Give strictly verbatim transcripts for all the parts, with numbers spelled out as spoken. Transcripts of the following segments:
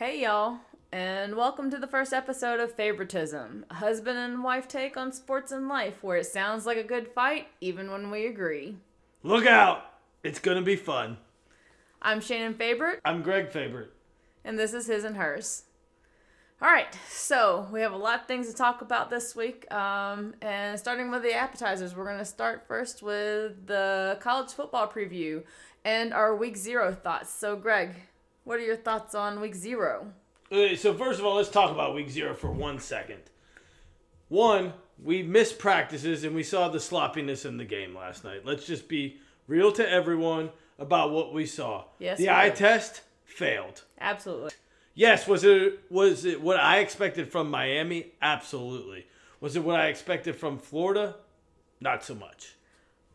Hey y'all, and welcome to the first episode of Fabritism, a husband and wife take on sports and life where it sounds like a good fight even when we agree. Look out! It's gonna be fun. I'm Shannon Fabrit. I'm Greg Fabrit. And this is His and Hers. Alright, so we have a lot of things to talk about this week, um, and starting with the appetizers, we're gonna start first with the college football preview and our week zero thoughts. So Greg, what are your thoughts on week zero? Okay, so first of all, let's talk about week zero for one second. One, we missed practices and we saw the sloppiness in the game last night. Let's just be real to everyone about what we saw. Yes, the eye test failed. Absolutely. Yes, was it was it what I expected from Miami? Absolutely. Was it what I expected from Florida? Not so much.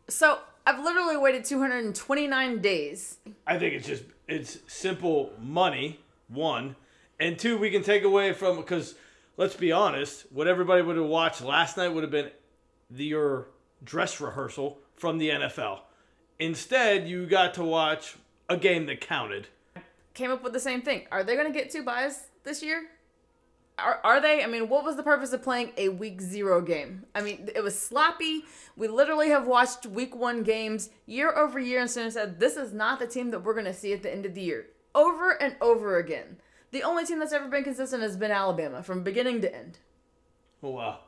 So I've literally waited two hundred twenty-nine days. I think it's just, it's simple money, one. And two, we can take away from, because let's be honest, what everybody would have watched last night would have been the, your dress rehearsal from the N F L. Instead, you got to watch a game that counted. Came up with the same thing. Are they going to get two byes this year? Are are they? I mean, what was the purpose of playing a week zero game? I mean, it was sloppy. We literally have watched week one games year over year and said, this is not the team that we're going to see at the end of the year. Over and over again. The only team that's ever been consistent has been Alabama from beginning to end. Oh, wow.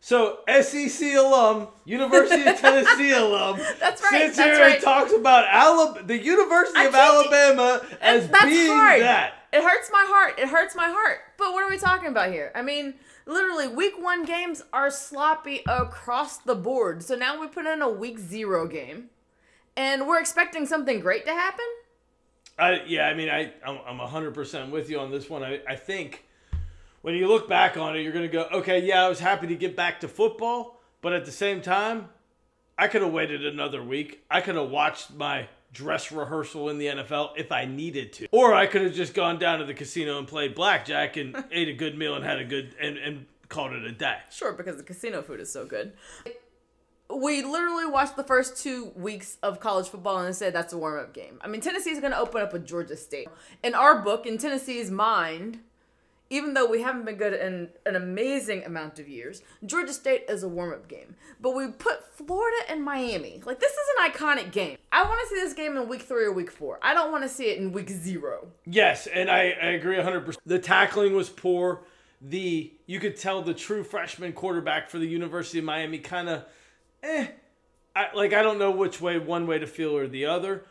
So, S E C alum, University of Tennessee alum, that's right, sits that's here right. and talks about Alab- the University I of Alabama it, as being hard. that. It hurts my heart. It hurts my heart. But what are we talking about here? I mean, literally, week one games are sloppy across the board. So now we put in a week zero game, and we're expecting something great to happen? I, yeah, I mean, I, I'm, I'm one hundred percent with you on this one. I, I think when you look back on it, you're going to go, okay, yeah, I was happy to get back to football, but at the same time, I could have waited another week. I could have watched my dress rehearsal in the N F L if I needed to. Or I could have just gone down to the casino and played blackjack and ate a good meal and had a good and, and called it a day. Sure, because the casino food is so good. We literally watched the first two weeks of college football and said that's a warm-up game. I mean, Tennessee's going to open up with Georgia State. In our book, in Tennessee's mind, even though we haven't been good in an amazing amount of years, Georgia State is a warm-up game. But we put Florida and Miami. Like, this is an iconic game. I want to see this game in week three or week four. I don't want to see it in week zero. Yes, and I, I agree one hundred percent. The tackling was poor. The you could tell the true freshman quarterback for the University of Miami kind of, eh. I, like, I don't know which way, one way to feel or the other.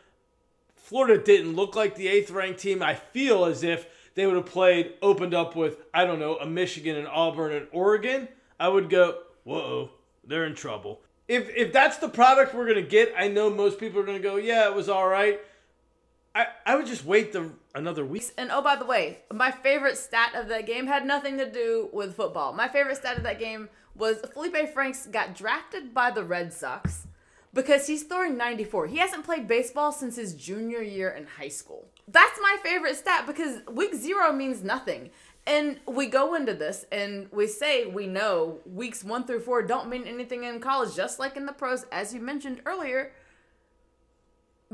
Florida didn't look like the eighth-ranked team. I feel as if they would have played, opened up with, I don't know, a Michigan and Auburn and Oregon, I would go, whoa, they're in trouble. If if that's the product we're going to get, I know most people are going to go, yeah, it was all right. I, I would just wait the another week. And oh, by the way, my favorite stat of that game had nothing to do with football. My favorite stat of that game was Felipe Franks got drafted by the Red Sox because he's throwing ninety-four. He hasn't played baseball since his junior year in high school. That's my favorite stat because week zero means nothing. And we go into this and we say we know weeks one through four don't mean anything in college, just like in the pros, as you mentioned earlier,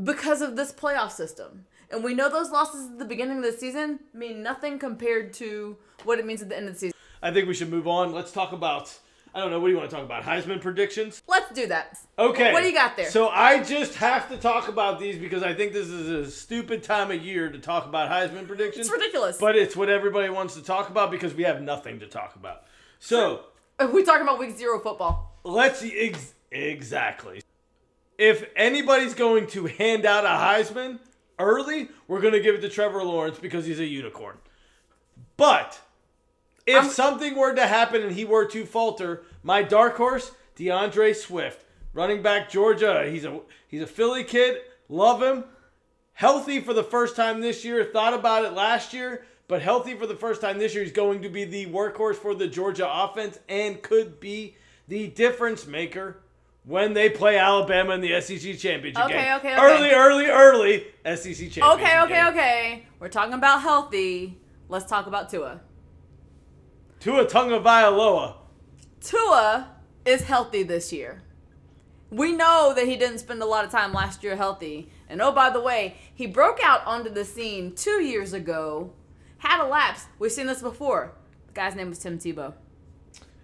because of this playoff system. And we know those losses at the beginning of the season mean nothing compared to what it means at the end of the season. I think we should move on. Let's talk about, I don't know, what do you want to talk about? Heisman predictions? Let's do that. Okay. What do you got there? So I just have to talk about these because I think this is a stupid time of year to talk about Heisman predictions. It's ridiculous. But it's what everybody wants to talk about because we have nothing to talk about. So. We're talking about week zero football. Let's see. Ex- exactly. If anybody's going to hand out a Heisman early, we're going to give it to Trevor Lawrence because he's a unicorn. But if I'm, something were to happen and he were to falter, my dark horse, DeAndre Swift, running back Georgia. He's a he's a Philly kid. Love him. Healthy for the first time this year. Thought about it last year, but healthy for the first time this year. He's going to be the workhorse for the Georgia offense and could be the difference maker when they play Alabama in the S E C championship okay, game. Okay, okay, early, early, early S E C championship Okay, okay, game. okay. We're talking about healthy. Let's talk about Tua. Tua Tagovailoa. Tua is healthy this year. We know that he didn't spend a lot of time last year healthy. And oh, by the way, he broke out onto the scene two years ago, had elapsed. We've seen this before. The guy's name was Tim Tebow.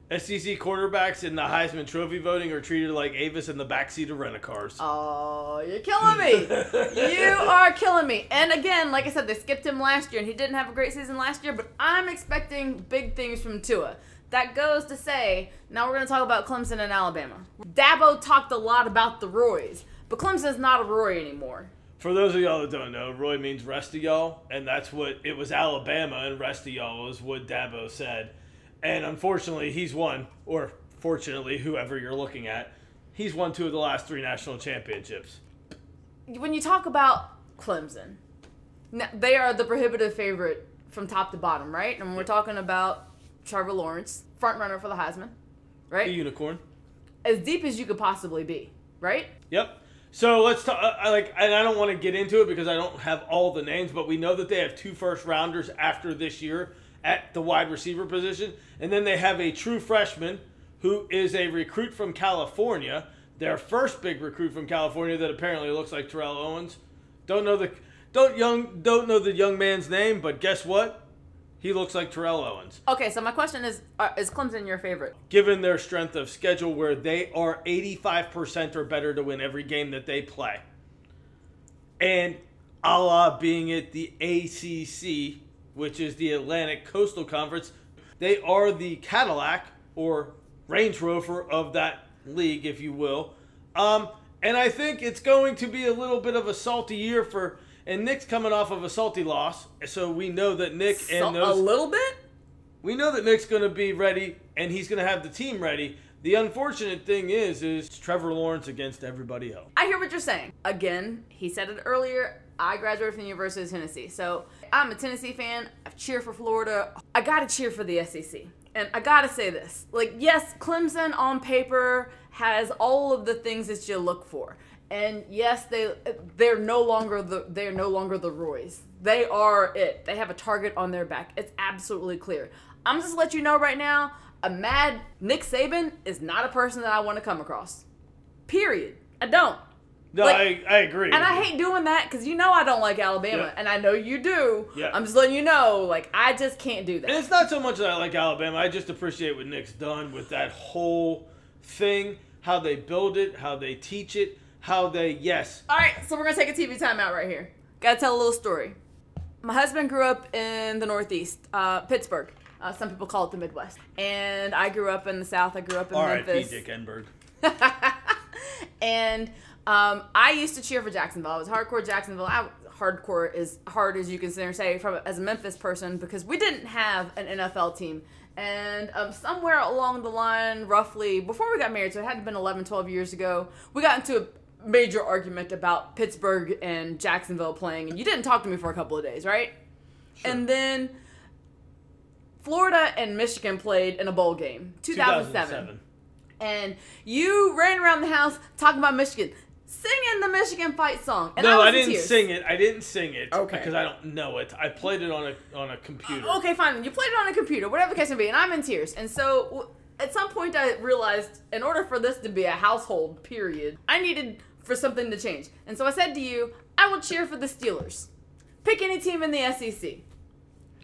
S E C quarterbacks in the Heisman Trophy voting are treated like Avis in the backseat of rent-a-cars. Oh, you're killing me. You are killing me. And again, like I said, they skipped him last year, and he didn't have a great season last year, but I'm expecting big things from Tua. That goes to say, now we're going to talk about Clemson and Alabama. Dabo talked a lot about the Roys, but Clemson's not a Roy anymore. For those of y'all that don't know, Roy means rest of y'all, and that's what it was. Alabama and rest of y'all is what Dabo said. And unfortunately, he's won, or fortunately, whoever you're looking at, he's won two of the last three national championships. When you talk about Clemson, they are the prohibitive favorite from top to bottom, right? And we're talking about Trevor Lawrence, front runner for the Heisman, right? The unicorn. As deep as you could possibly be, right? Yep. So let's talk. I like, and I don't want to get into it because I don't have all the names, but we know that they have two first rounders after this year at the wide receiver position. And then they have a true freshman who is a recruit from California, their first big recruit from California that apparently looks like Terrell Owens. Don't know the don't young don't know the young man's name, but guess what? He looks like Terrell Owens. Okay, so my question is, uh, is Clemson your favorite? Given their strength of schedule where they are eighty-five percent or better to win every game that they play, and a la being at the A C C, which is the Atlantic Coastal Conference, they are the Cadillac or Range Rover of that league, if you will. Um, and I think it's going to be a little bit of a salty year for... And Nick's coming off of a salty loss, so we know that Nick and those... A little bit? We know that Nick's going to be ready, and he's going to have the team ready. The unfortunate thing is, is Trevor Lawrence against everybody else. I hear what you're saying. Again, he said it earlier, I graduated from the University of Tennessee. So I'm a Tennessee fan. I cheer for Florida. I got to cheer for the S E C. And I got to say this. Like, yes, Clemson on paper has all of the things that you look for. And yes, they they're no longer the they're no longer the Roys. They are it. They have a target on their back. It's absolutely clear. I'm just let you know right now, a mad Nick Saban is not a person that I want to come across. Period. I don't. No, like, I I agree. And I you. hate doing that because you know I don't like Alabama, yeah. And I know you do. Yeah. I'm just letting you know, like I just can't do that. And it's not so much that I like Alabama. I just appreciate what Nick's done with that whole thing, how they build it, how they teach it. How they, yes. All right, so we're going to take a T V timeout right here. Got to tell a little story. My husband grew up in the Northeast, uh, Pittsburgh. Uh, some people call it the Midwest. And I grew up in the South. I grew up in Memphis. R I P Dick Enberg. And um, I used to cheer for Jacksonville. I was hardcore Jacksonville. I, hardcore is hard as you consider say from as a Memphis person because we didn't have an N F L team. And um, somewhere along the line, roughly, before we got married, so it had to have been eleven, twelve years ago, we got into a major argument about Pittsburgh and Jacksonville playing, and you didn't talk to me for a couple of days, right? Sure. And then Florida and Michigan played in a bowl game, two thousand seven. two thousand seven. And you ran around the house talking about Michigan, singing the Michigan fight song. And no, I, was I didn't in tears. sing it. I didn't sing it. Okay. Because I don't know it. I played it on a on a computer. Uh, okay, fine. You played it on a computer, whatever the case may be, and I'm in tears. And so at some point I realized in order for this to be a household period, I needed for something to change. And so I said to you, I will cheer for the Steelers. Pick any team in the S E C.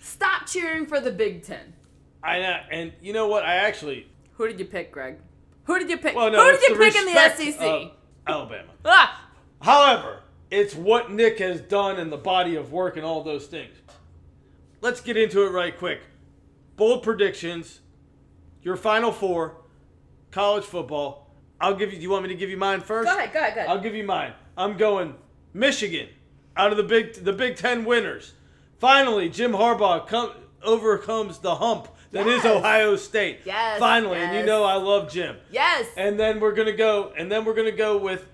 Stop cheering for the Big Ten. I know, and you know what? I actually... Who did you pick, Greg? Who did you pick? Well, no, Who did you pick in the S E C? Alabama. Ah! However, it's what Nick has done and the body of work and all those things. Let's get into it right quick. Bold predictions. Your Final Four. College football. I'll give you, do you want me to give you mine first? Go ahead, go ahead, go ahead. I'll give you mine. I'm going Michigan out of the Big the Big Ten winners. Finally, Jim Harbaugh come, overcomes the hump that yes. is Ohio State. Yes. Finally, yes. And you know I love Jim. Yes. And then we're gonna go, and then we're gonna go with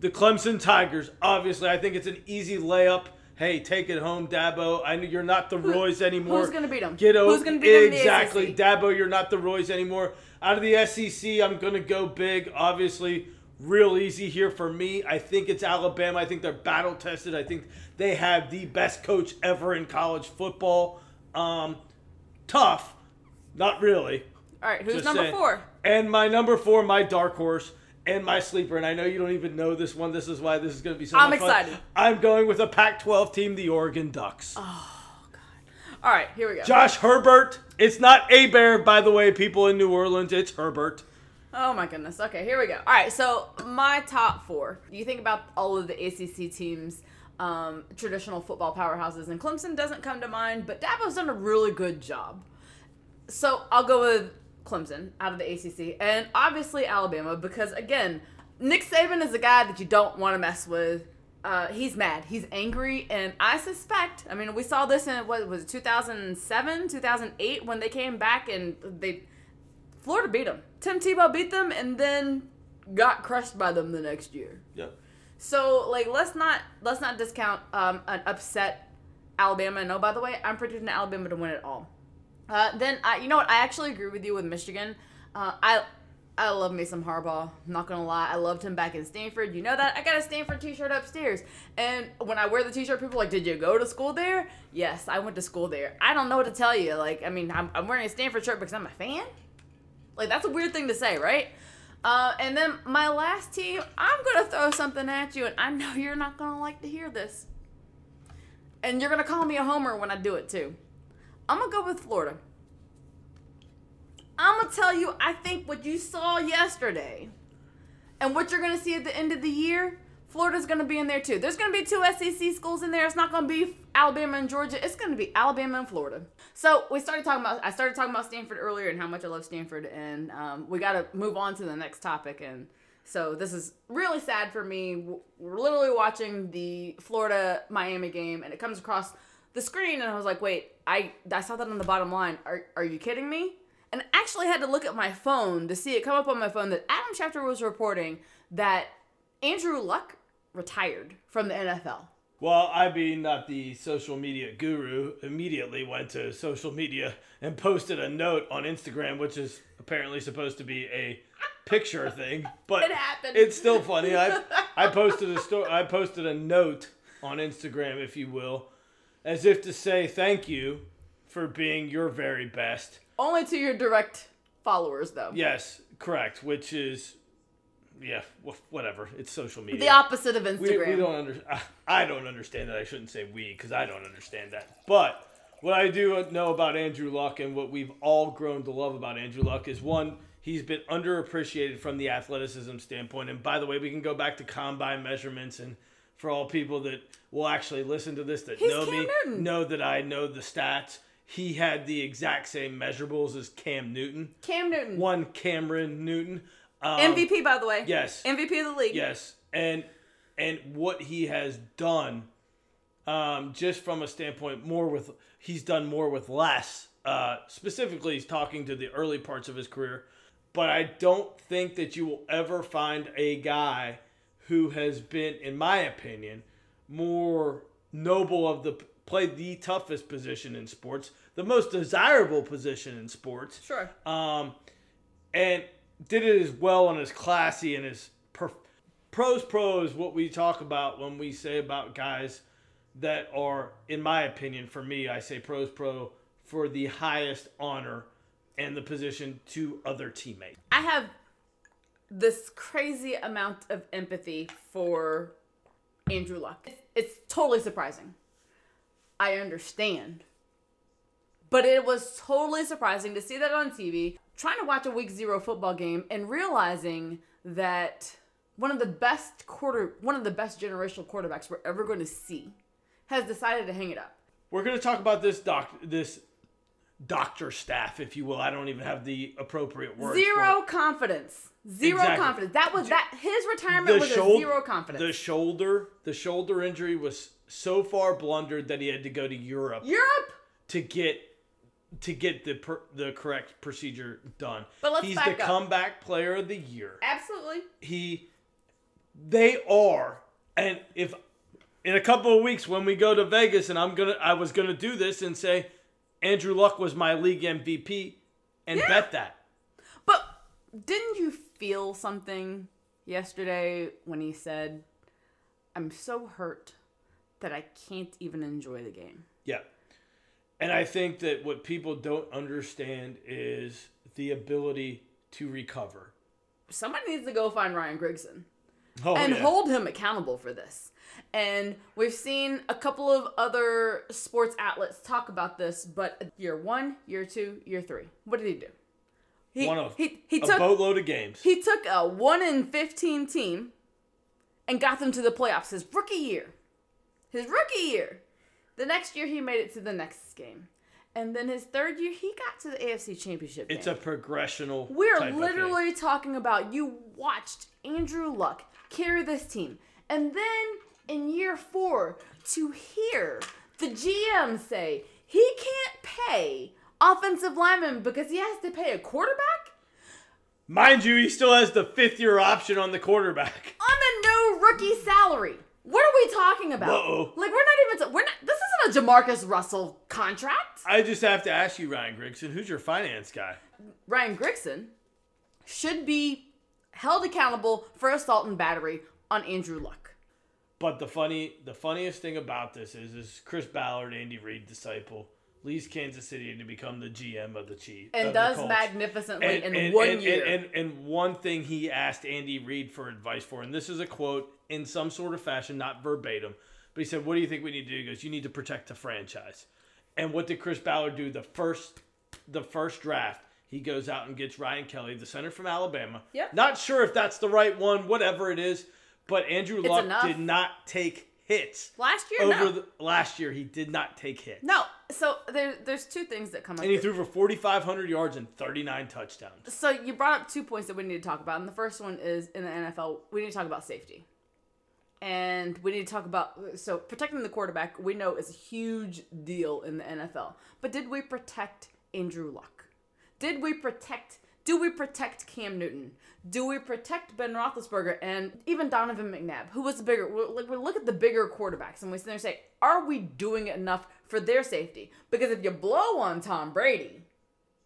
the Clemson Tigers. Obviously, I think it's an easy layup. Hey, take it home, Dabo. I know you're not the Who, Roys anymore. Who's going to beat them? Get over, who's going to beat them? Exactly. In the S E C? Dabo, you're not the Roys anymore. Out of the S E C, I'm going to go big. Obviously, real easy here for me. I think it's Alabama. I think they're battle-tested. I think they have the best coach ever in college football. Um, tough. Not really. All right, who's Just number saying. four? And my number four, my dark horse. And my sleeper, and I know you don't even know this one. This is why this is going to be so much fun. I'm excited. I'm going with a Pac twelve team, the Oregon Ducks. Oh, God. All right, here we go. Josh Herbert. It's not Hebert, by the way, people in New Orleans. It's Herbert. Oh, my goodness. Okay, here we go. All right, so my top four. You think about all of the A C C teams, um, traditional football powerhouses, and Clemson doesn't come to mind, but Dabo's done a really good job. So I'll go with Clemson out of the A C C, and obviously Alabama, because, again, Nick Saban is a guy that you don't want to mess with. Uh, he's mad. He's angry, and I suspect, I mean, we saw this in, what was it, two thousand seven, two thousand eight, when they came back and they, Florida beat them. Tim Tebow beat them and then got crushed by them the next year. Yeah. So, like, let's not let's not discount um, an upset Alabama. No, by the way, I'm predicting Alabama to win it all. Uh, then, I, you know what? I actually agree with you with Michigan. Uh, I I love me some Harbaugh. I'm not going to lie. I loved him back in Stanford. You know that? I got a Stanford t-shirt upstairs. And when I wear the t-shirt, people are like, did you go to school there? Yes, I went to school there. I don't know what to tell you. Like, I mean, I'm, I'm wearing a Stanford shirt because I'm a fan. Like, that's a weird thing to say, right? Uh, and then my last team, I'm going to throw something at you, and I know you're not going to like to hear this. And you're going to call me a homer when I do it, too. I'm going to go with Florida. I'm going to tell you, I think what you saw yesterday and what you're going to see at the end of the year, Florida's going to be in there, too. There's going to be two S E C schools in there. It's not going to be Alabama and Georgia. It's going to be Alabama and Florida. So we started talking about, I started talking about Stanford earlier and how much I love Stanford. And um, we got to move on to the next topic. And so this is really sad for me. We're literally watching the Florida-Miami game, and it comes across the screen. And I was like, wait, I, I saw that on the bottom line. Are, are you kidding me? And I actually had to look at my phone to see it come up on my phone that Adam Schefter was reporting that Andrew Luck retired from the N F L. Well, I being not the social media guru, immediately went to social media and posted a note on Instagram, which is apparently supposed to be a picture thing, but it happened. It's still funny. I I posted a story. I posted a note on Instagram, if you will, as if to say thank you for being your very best. Only to your direct followers, though. Yes, correct. Which is. Yeah, whatever. It's social media. The opposite of Instagram. We, we don't under, I, I don't understand that. I shouldn't say we because I don't understand that. But what I do know about Andrew Luck and what we've all grown to love about Andrew Luck is, one, he's been underappreciated from the athleticism standpoint. And by the way, we can go back to combine measurements. And for all people that will actually listen to this that he's know Cam me, Newton. Know that I know the stats. He had the exact same measurables as Cam Newton. Cam Newton. One Cameron Newton. Um, M V P, by the way. Yes. M V P of the league. Yes. And and what he has done, um, just from a standpoint, more with he's done more with less. Uh, specifically, he's talking to the early parts of his career. But I don't think that you will ever find a guy who has been, in my opinion, more noble of the, played the toughest position in sports, the most desirable position in sports. Sure. Um, and... did it as well and as classy and as per- pros pro is what we talk about when we say about guys that are, in my opinion, for me, I say pros pro for the highest honor and the position to other teammates. I have this crazy amount of empathy for Andrew Luck. It's totally surprising. I understand. But it was totally surprising to see that on T V. Trying to watch a week zero football game and realizing that one of the best quarter, one of the best generational quarterbacks we're ever going to see has decided to hang it up. We're going to talk about this doc, this doctor staff, if you will. I don't even have the appropriate word. Zero confidence. Zero exactly. confidence. That was that. His retirement the was shoulder, a zero confidence. The shoulder, the shoulder injury was so far blundered that he had to go to Europe. Europe to get. To get the per, the correct procedure done. But let's He's back the up. Comeback player of the year. Absolutely. He, they are, and if in a couple of weeks when we go to Vegas, and I'm gonna, I was gonna do this and say, Andrew Luck was my league M V P, and yeah. bet that. But didn't you feel something yesterday when he said, "I'm so hurt that I can't even enjoy the game"? Yeah. And I think that what people don't understand is the ability to recover. Somebody needs to go find Ryan Grigson. oh, and yeah. hold him accountable for this. And we've seen a couple of other sports outlets talk about this, but year one, year two, year three. What did he do? He, one of he, he a took, boatload of games. He took a one in fifteen team and got them to the playoffs his rookie year. His rookie year. The next year, he made it to the next game. And then his third year, he got to the A F C Championship game. It's a progressional We're type literally of thing. talking about you watched Andrew Luck carry this team. And then in year four, to hear the G M say he can't pay offensive linemen because he has to pay a quarterback? Mind you, he still has the fifth-year option on the quarterback. On a no-rookie salary. What are we talking about? Uh-oh. Like, we're not even... T- we're not. This isn't a Jamarcus Russell contract. I just have to ask you, Ryan Grigson, who's your finance guy? Ryan Grigson should be held accountable for assault and battery on Andrew Luck. But the funny, the funniest thing about this is, is Chris Ballard, Andy Reid disciple, leaves Kansas City to become the G M of the Chiefs. And does magnificently and, in and, one and, year. And, and, and one thing he asked Andy Reid for advice for, and this is a quote in some sort of fashion, not verbatim, but he said, what do you think we need to do? He goes, you need to protect the franchise. And what did Chris Ballard do the first, the first draft? He goes out and gets Ryan Kelly, the center from Alabama. Yep. Not sure if that's the right one, whatever it is. But Andrew Luck did not take hits. Last year, over no. The, last year, he did not take hits. No. So there, there's two things that come up. And he here. threw for forty-five hundred yards and thirty-nine touchdowns. So you brought up two points that we need to talk about. And the first one is in the N F L, we need to talk about safety. And we need to talk about, so protecting the quarterback, we know is a huge deal in the N F L. But did we protect Andrew Luck? Did we protect Do we protect Cam Newton? Do we protect Ben Roethlisberger and even Donovan McNabb, who was the bigger? Like, we look at the bigger quarterbacks and we sit there and say, are we doing enough for their safety? Because if you blow on Tom Brady,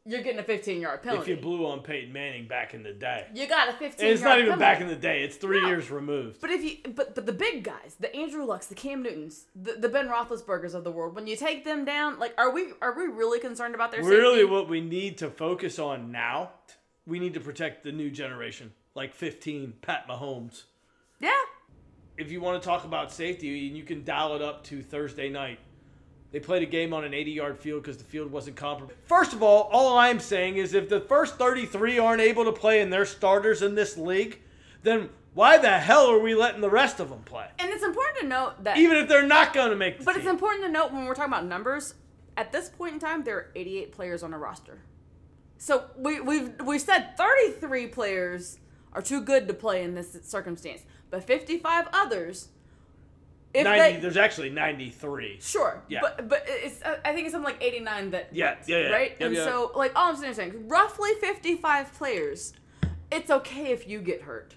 you're getting a fifteen-yard penalty. If you blew on Peyton Manning back in the day, you got a fifteen-yard penalty. It's not even penalty. Back in the day; it's three no. years removed. But if you, but but the big guys, the Andrew Lucks, the Cam Newtons, the, the Ben Roethlisbergers of the world, when you take them down, like, are we are we really concerned about their really safety? Really, what we need to focus on now, we need to protect the new generation, like fifteen Pat Mahomes. Yeah. If you want to talk about safety, and you can dial it up to Thursday night. They played a game on an eighty-yard field because the field wasn't comparable. First of all, all I'm saying is if the first thirty-three aren't able to play and they're starters in this league, then why the hell are we letting the rest of them play? And it's important to note that... Even if they're not going to make the But team. It's important to note when we're talking about numbers, at this point in time, there are eighty-eight players on a roster. So we, we've we've said thirty-three players are too good to play in this circumstance, but fifty-five others... ninety, they, there's actually ninety-three. Sure. Yeah. But, but it's, I think it's something like eighty-nine that... Yeah, yeah, yeah. Right? Yeah, and yeah. so, like, all I'm saying is saying, roughly fifty-five players, it's okay if you get hurt.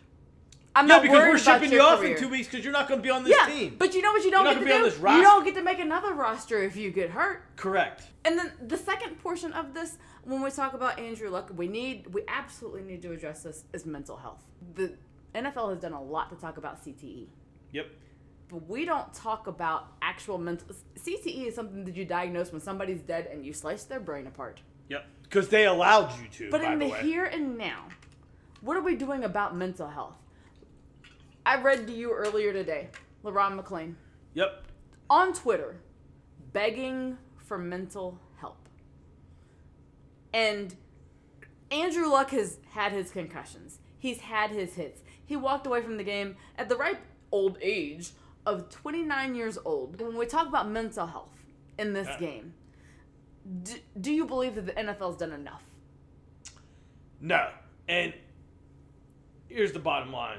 I'm yeah, not worried about your career. Yeah, because we're shipping you off in two weeks because you're not going to be on this yeah, team. But you know what you don't you're get to do? You're not going to be on this roster. You don't get to make another roster if you get hurt. Correct. And then the second portion of this, when we talk about Andrew Luck, we need, we absolutely need to address this, is mental health. The N F L has done a lot to talk about C T E. Yep. But we don't talk about actual mental... C T E is something that you diagnose when somebody's dead and you slice their brain apart. Yep. Because they allowed you to, But by in the, the here and now, what are we doing about mental health? I read to you earlier today, Le'Ron McClain. Yep. On Twitter, begging for mental help. And Andrew Luck has had his concussions. He's had his hits. He walked away from the game at the ripe old age... of twenty-nine years old. When we talk about mental health in this yeah. game, do, do you believe that the N F L's done enough? No. And here's the bottom line.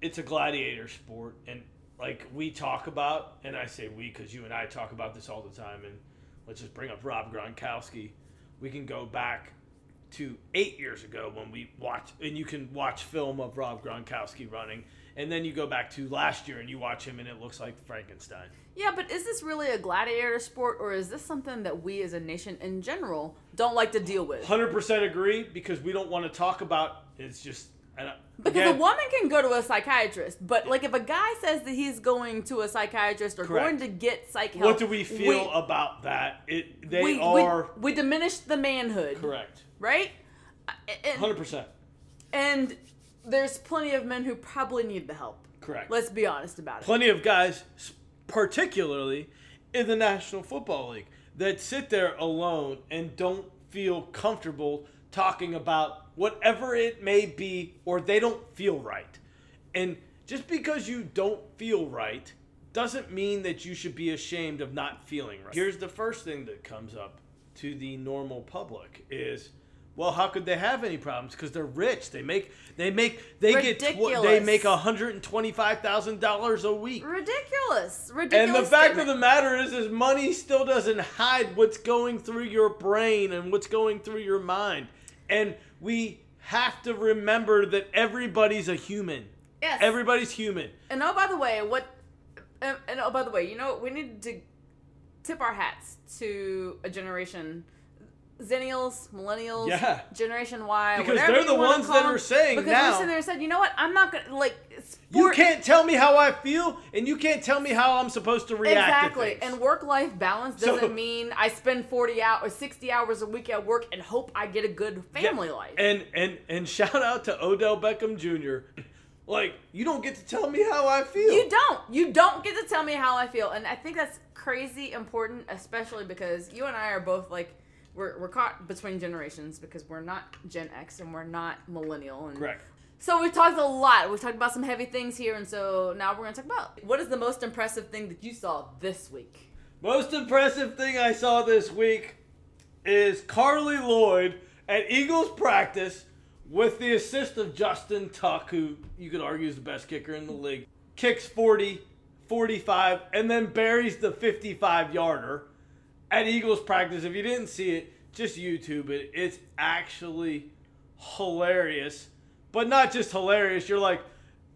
It's a gladiator sport. And like we talk about, and I say we because you and I talk about this all the time, and let's just bring up Rob Gronkowski. We can go back to eight years ago when we watched, and you can watch film of Rob Gronkowski running. And then you go back to last year and you watch him and it looks like Frankenstein. Yeah, but is this really a gladiator sport or is this something that we as a nation in general don't like to deal with? one hundred percent agree, because we don't want to talk about, it's just... I don't, because again, a woman can go to a psychiatrist, but like if a guy says that he's going to a psychiatrist or correct. going to get psych help... What do we feel we, about that? It They we, are... We, we diminish the manhood. Correct. Right? And, one hundred percent. And... there's plenty of men who probably need the help. Correct. Let's be honest about it. Plenty of guys, particularly in the National Football League, that sit there alone and don't feel comfortable talking about whatever it may be, or they don't feel right. And just because you don't feel right doesn't mean that you should be ashamed of not feeling right. Here's the first thing that comes up to the normal public is, well, how could they have any problems? Because they're rich. They make they make they ridiculous. get tw- they make one hundred twenty-five thousand dollars a week. Ridiculous, ridiculous. And the statement. fact of the matter is, is money still doesn't hide what's going through your brain and what's going through your mind. And we have to remember that everybody's a human. Yes. Everybody's human. And oh, by the way, what? And, and oh, by the way, you know, we need to tip our hats to a generation. Zennials, millennials, yeah. Generation Y, because whatever they're the ones that them, are saying because now. Because they're sitting there and said, you know what, I'm not going to, like, sport. You can't tell me how I feel, and you can't tell me how I'm supposed to react Exactly, to and work-life balance doesn't so, mean I spend forty hours or sixty hours a week at work and hope I get a good family yeah. life. And, and, and shout out to Odell Beckham Junior Like, you don't get to tell me how I feel. You don't. You don't get to tell me how I feel. And I think that's crazy important, especially because you and I are both, like, We're we're caught between generations because we're not Gen X and we're not millennial. And Correct. So we've talked a lot. We've talked about some heavy things here, and so now we're going to talk about what is the most impressive thing that you saw this week? Most impressive thing I saw this week is Carli Lloyd at Eagles practice with the assist of Justin Tuck, who you could argue is the best kicker in the league. Kicks forty, forty-five, and then buries the fifty-five-yarder. At Eagles practice, if you didn't see it, just YouTube it. It's actually hilarious. But not just hilarious. You're like,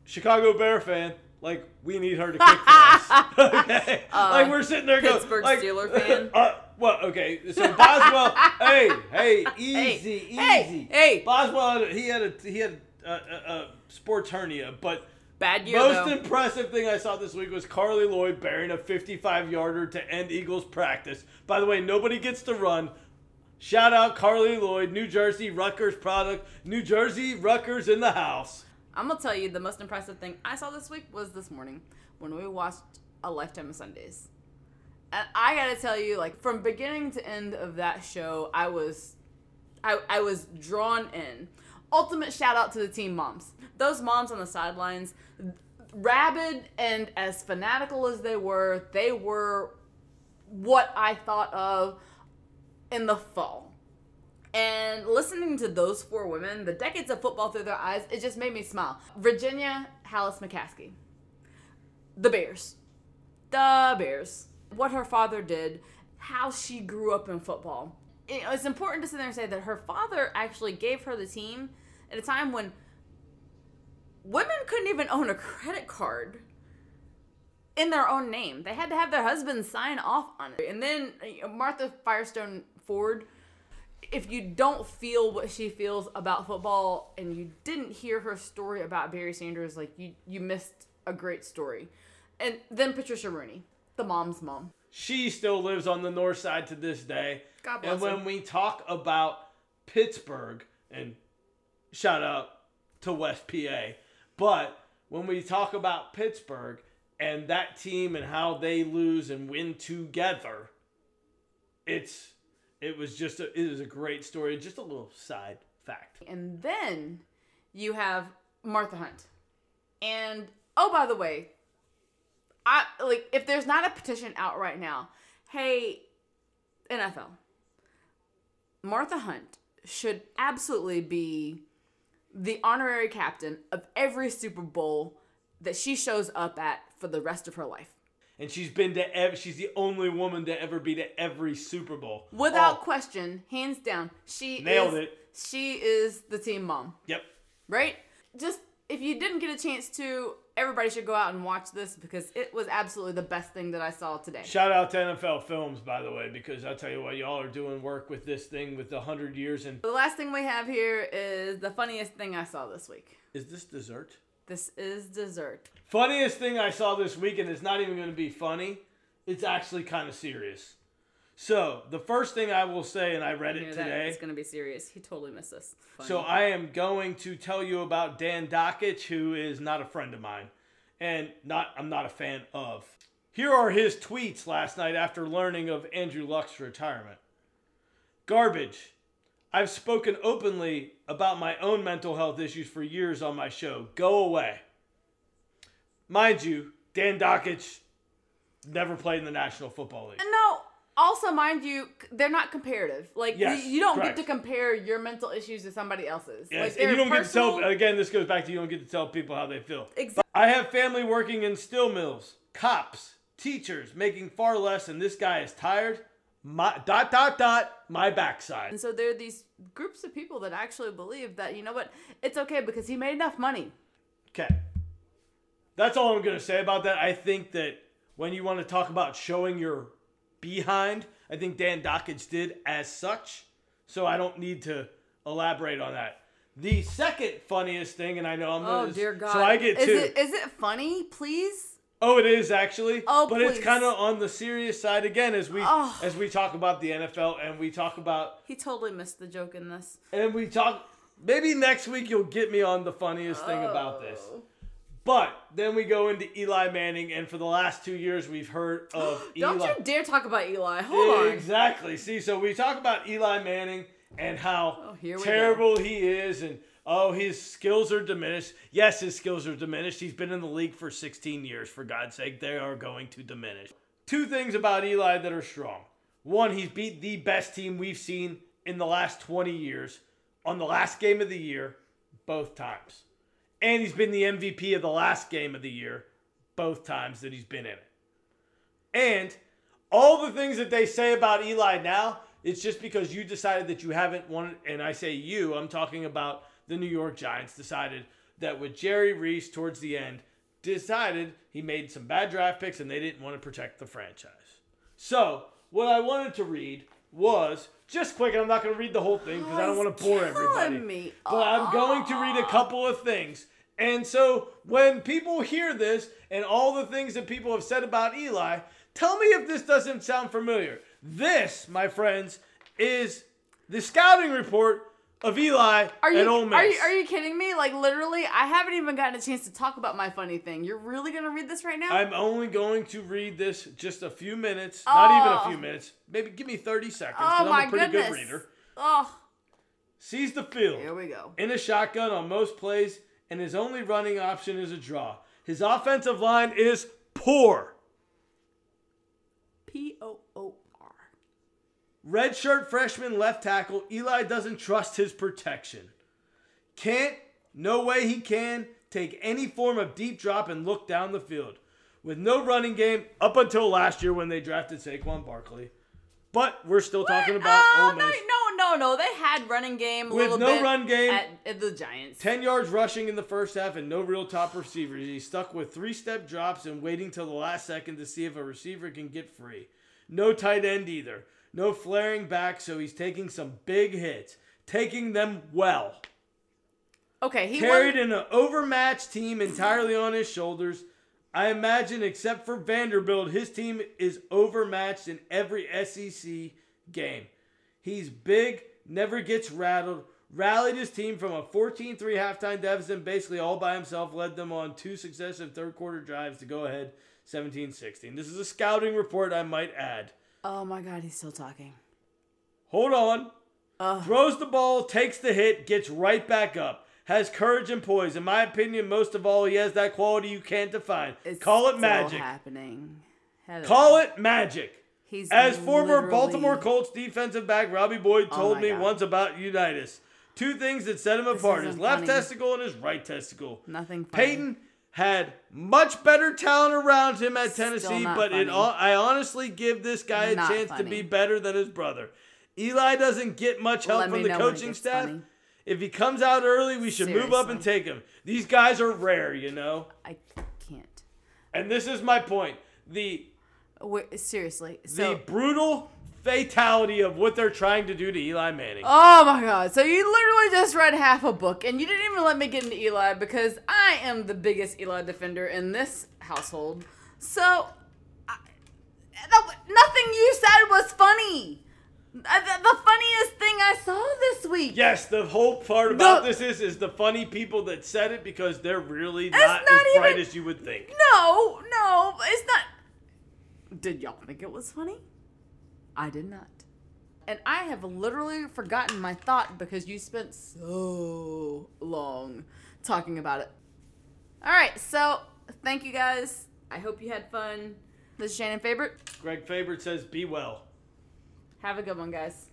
Chicago Bear fan, like, we need her to kick for us. Okay? Uh, like, we're sitting there Pittsburgh going, Pittsburgh Steeler like, fan. Uh, well, okay. So, Boswell, hey, hey, easy, hey, easy. Hey, hey. Boswell, he had a, he had a, a, a sports hernia, but... Bad year, Most though. impressive thing I saw this week was Carli Lloyd burying a fifty-five-yarder to end Eagles practice. By the way, nobody gets to run. Shout out Carli Lloyd, New Jersey Rutgers product. New Jersey Rutgers in the house. I'm going to tell you the most impressive thing I saw this week was this morning when we watched A Lifetime of Sundays. And I got to tell you, like, from beginning to end of that show, I was, I, I was drawn in. Ultimate shout out to the team moms. Those moms on the sidelines, rabid and as fanatical as they were, they were what I thought of in the fall. And listening to those four women, the decades of football through their eyes, it just made me smile. Virginia Hallis McCaskey. The Bears. The Bears. What her father did, how she grew up in football. It's important to sit there and say that her father actually gave her the team at a time when women couldn't even own a credit card in their own name. They had to have their husband sign off on it. And then Martha Firestone Ford, if you don't feel what she feels about football and you didn't hear her story about Barry Sanders, like you, you missed a great story. And then Patricia Rooney, the mom's mom. She still lives on the north side to this day. God bless and when him. We talk about Pittsburgh, and shout out to West P A, but when we talk about Pittsburgh and that team and how they lose and win together, it's it was just a, it was a great story. Just a little side fact. And then you have Martha Hunt, and oh by the way. I, like, if there's not a petition out right now, hey, N F L, Martha Hunt should absolutely be the honorary captain of every Super Bowl that she shows up at for the rest of her life. And she's been to ev- she's the only woman to ever be to every Super Bowl. Without oh. question, hands down, she Nailed is, it. She is the team mom. Yep. Right? Just, if you didn't get a chance to... Everybody should go out and watch this because it was absolutely the best thing that I saw today. Shout out to N F L Films, by the way, because I'll tell you what, y'all are doing work with this thing with the hundred years. And the last thing we have here is the funniest thing I saw this week. Is this dessert? This is dessert. Funniest thing I saw this week, and it's not even going to be funny. It's actually kind of serious. So, the first thing I will say, and I read I it today. It's going to be serious. He totally missed this. Funny. So, I am going to tell you about Dan Dakich, who is not a friend of mine. And not I'm not a fan of. Here are his tweets last night after learning of Andrew Luck's retirement. Garbage. I've spoken openly about my own mental health issues for years on my show. Go away. Mind you, Dan Dakich never played in the National Football League. No. Also, mind you, they're not comparative. Like, yes, you, you don't correct. get to compare your mental issues to somebody else's. Yes, like, and you don't personal... get to tell, again, this goes back to you don't get to tell people how they feel. Exactly. I have family working in steel mills, cops, teachers, making far less, and this guy is tired. My, dot, dot, dot, my backside. And so there are these groups of people that actually believe that, you know what, it's okay because he made enough money. Okay. That's all I'm going to say about that. I think that when you want to talk about showing your behind, I think Dan Dakich did as such, so I don't need to elaborate on that. The second funniest thing, and I know I'm oh, dear God. So I get is two. It, is it funny, please? Oh, it is actually. Oh, but please. It's kind of on the serious side again as we oh. as we talk about the N F L and we talk about. He totally missed the joke in this. And we talk. Maybe next week you'll get me on the funniest oh. thing about this. But then we go into Eli Manning, and for the last two years, we've heard of Eli. Don't you dare talk about Eli. Hold on. Exactly. See, so we talk about Eli Manning and how oh, terrible go. he is, and, oh, his skills are diminished. Yes, his skills are diminished. He's been in the league for sixteen years. For God's sake, they are going to diminish. Two things about Eli that are strong. One, he's beat the best team we've seen in the last twenty years on the last game of the year both times. And he's been the M V P of the last game of the year, both times that he's been in it. And all the things that they say about Eli now, it's just because you decided that you haven't won. And I say you, I'm talking about the New York Giants decided that with Jerry Reese towards the end, decided he made some bad draft picks and they didn't want to protect the franchise. So what I wanted to read was... Just quick, and I'm not going to read the whole thing because oh, I don't want to bore everybody. Me. But oh. I'm going to read a couple of things. And so when people hear this and all the things that people have said about Eli, tell me if this doesn't sound familiar. This, my friends, is the scouting report of Eli are you, at Ole Miss. Are you, are you kidding me? Like, literally, I haven't even gotten a chance to talk about my funny thing. You're really going to read this right now? I'm only going to read this just a few minutes. Oh. Not even a few minutes. Maybe give me thirty seconds. Oh, my I'm a pretty goodness. good reader. Oh. Sees the field. Here we go. In a shotgun on most plays, and his only running option is a draw. His offensive line is poor. P O O. Redshirt freshman left tackle, Eli doesn't trust his protection. Can't, no way he can, take any form of deep drop and look down the field. With no running game up until last year when they drafted Saquon Barkley. But we're still what? talking about oh, Ole Miss. No, no, no, no. They had running game a With little no bit. With no run game. At, at the Giants. Ten yards rushing in the first half and no real top receivers. He's stuck with three-step drops and waiting till the last second to see if a receiver can get free. No tight end either. No flaring back, so he's taking some big hits. Taking them well. Okay, he carried won- in an overmatched team entirely on his shoulders. I imagine, except for Vanderbilt, his team is overmatched in every S E C game. He's big, never gets rattled. Rallied his team from a fourteen three halftime deficit, basically all by himself. Led them on two successive third-quarter drives to go ahead seventeen sixteen. This is a scouting report, I might add. Oh, my God, he's still talking. Hold on. Ugh. Throws the ball, takes the hit, gets right back up. Has courage and poise. In my opinion, most of all, he has that quality you can't define. It's Call it magic. Still happening. Hello. Call it magic. He's As former Baltimore Colts defensive back Robbie Boyd told oh me God. once about Unitas, two things that set him this apart, his left funny. testicle and his right testicle. Nothing funny. Peyton had much better talent around him at Tennessee, but it all, I honestly give this guy a chance funny. to be better than his brother. Eli doesn't get much help Let from the coaching staff. Funny. If he comes out early, we should Seriously. move up and take him. These guys are rare, you know? I can't. And this is my point. The Wait, Seriously. So, the brutal fatality of what they're trying to do to Eli Manning. Oh my God. So you literally just read half a book and you didn't even let me get into Eli because I am the biggest Eli defender in this household. So I, nothing you said was funny. The funniest thing I saw this week. Yes, the whole part about the, this is is the funny people that said it because they're really not, not as even, bright as you would think. No, no, it's not. Did y'all think it was funny? I did not. And I have literally forgotten my thought because you spent so long talking about it. All right, so thank you guys. I hope you had fun. This is Shannon Fabrit. Greg Fabrit says, be well. Have a good one, guys.